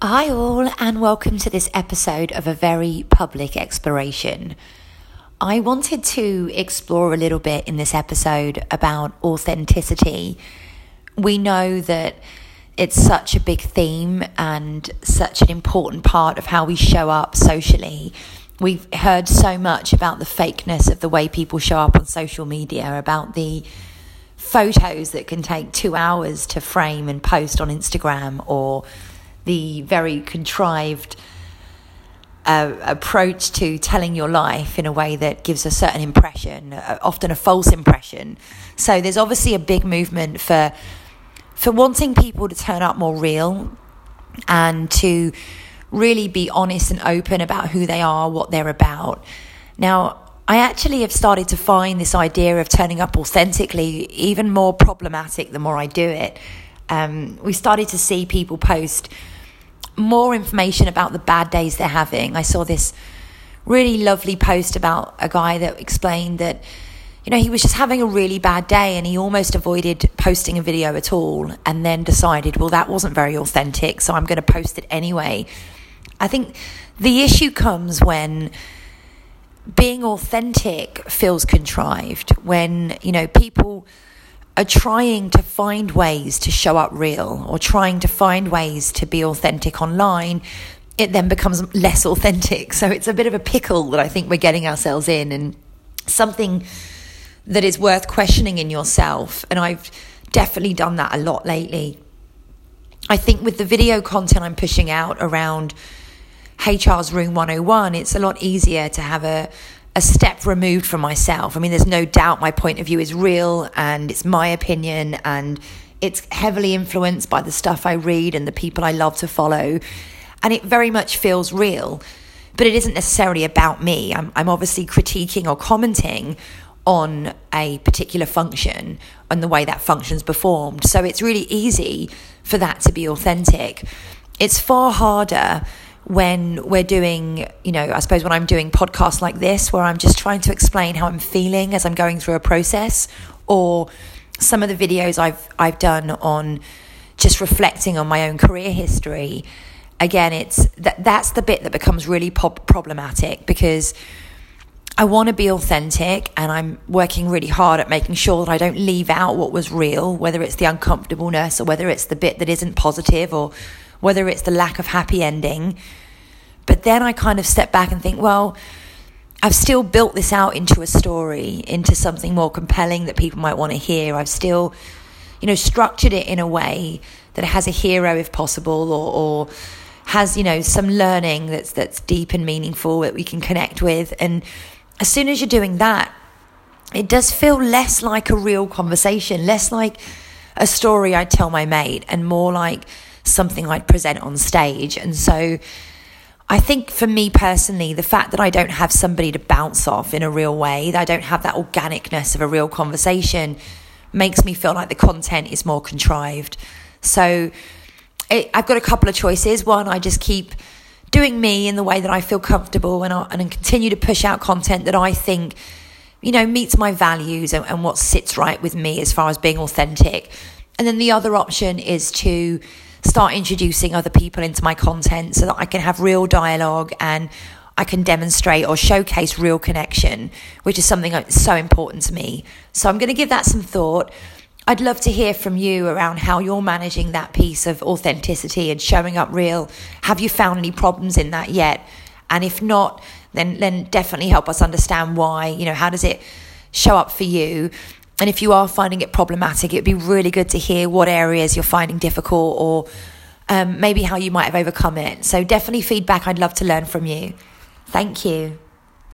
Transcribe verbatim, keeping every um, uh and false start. Hi all, and welcome to this episode of A Very Public Exploration. I wanted to explore a little bit in this episode about authenticity. We know that it's such a big theme and such an important part of how we show up socially. We've heard so much about the fakeness of the way people show up on social media, about the photos that can take two hours to frame and post on Instagram, or the very contrived uh, approach to telling your life in a way that gives a certain impression, uh, often a false impression. So there's obviously a big movement for for wanting people to turn up more real and to really be honest and open about who they are, what they're about. Now, I actually have started to find this idea of turning up authentically even more problematic the more I do it. Um, we started to see people post more information about the bad days they're having. I saw this really lovely post about a guy that explained that, you know, he was just having a really bad day and he almost avoided posting a video at all, and then decided, well, that wasn't very authentic, so I'm going to post it anyway. I think the issue comes when being authentic feels contrived, when, you know, people are trying to find ways to show up real or trying to find ways to be authentic online. It then becomes less authentic. So it's a bit of a pickle that I think we're getting ourselves in, and something that is worth questioning in yourself. And I've definitely done that a lot lately. I think with the video content I'm pushing out around H R's Room one oh one, it's a lot easier to have a a step removed from myself. I mean, there's no doubt my point of view is real and it's my opinion and it's heavily influenced by the stuff I read and the people I love to follow. And it very much feels real, but it isn't necessarily about me. I'm, I'm obviously critiquing or commenting on a particular function and the way that function's performed. So it's really easy for that to be authentic. It's far harder when we're doing, you know, I suppose when I'm doing podcasts like this, where I'm just trying to explain how I'm feeling as I'm going through a process, or some of the videos I've I've done on just reflecting on my own career history. Again, it's that that's the bit that becomes really pop- problematic, because I want to be authentic and I'm working really hard at making sure that I don't leave out what was real, whether it's the uncomfortableness or whether it's the bit that isn't positive, or whether it's the lack of happy ending. But then I kind of step back and think, well, I've still built this out into a story, into something more compelling that people might want to hear. I've still, you know, structured it in a way that it has a hero if possible, or, or has, you know, some learning that's that's deep and meaningful that we can connect with. And as soon as you're doing that, it does feel less like a real conversation, less like a story I'd tell my mate, and more like something I'd present on stage. And so I think for me personally, the fact that I don't have somebody to bounce off in a real way, that I don't have that organicness of a real conversation, makes me feel like the content is more contrived. So it, I've got a couple of choices. One, I just keep doing me in the way that I feel comfortable, and I, and continue to push out content that I think, you know, meets my values and, and what sits right with me as far as being authentic. And then the other option is to start introducing other people into my content so that I can have real dialogue and I can demonstrate or showcase real connection, which is something that's so important to me. So I'm going to give that some thought. I'd love to hear from you around how you're managing that piece of authenticity and showing up real. Have you found any problems in that yet? And if not, then, then definitely help us understand why. You know, how does it show up for you? And if you are finding it problematic, it'd be really good to hear what areas you're finding difficult, or um, maybe how you might have overcome it. So definitely feedback. I'd love to learn from you. Thank you.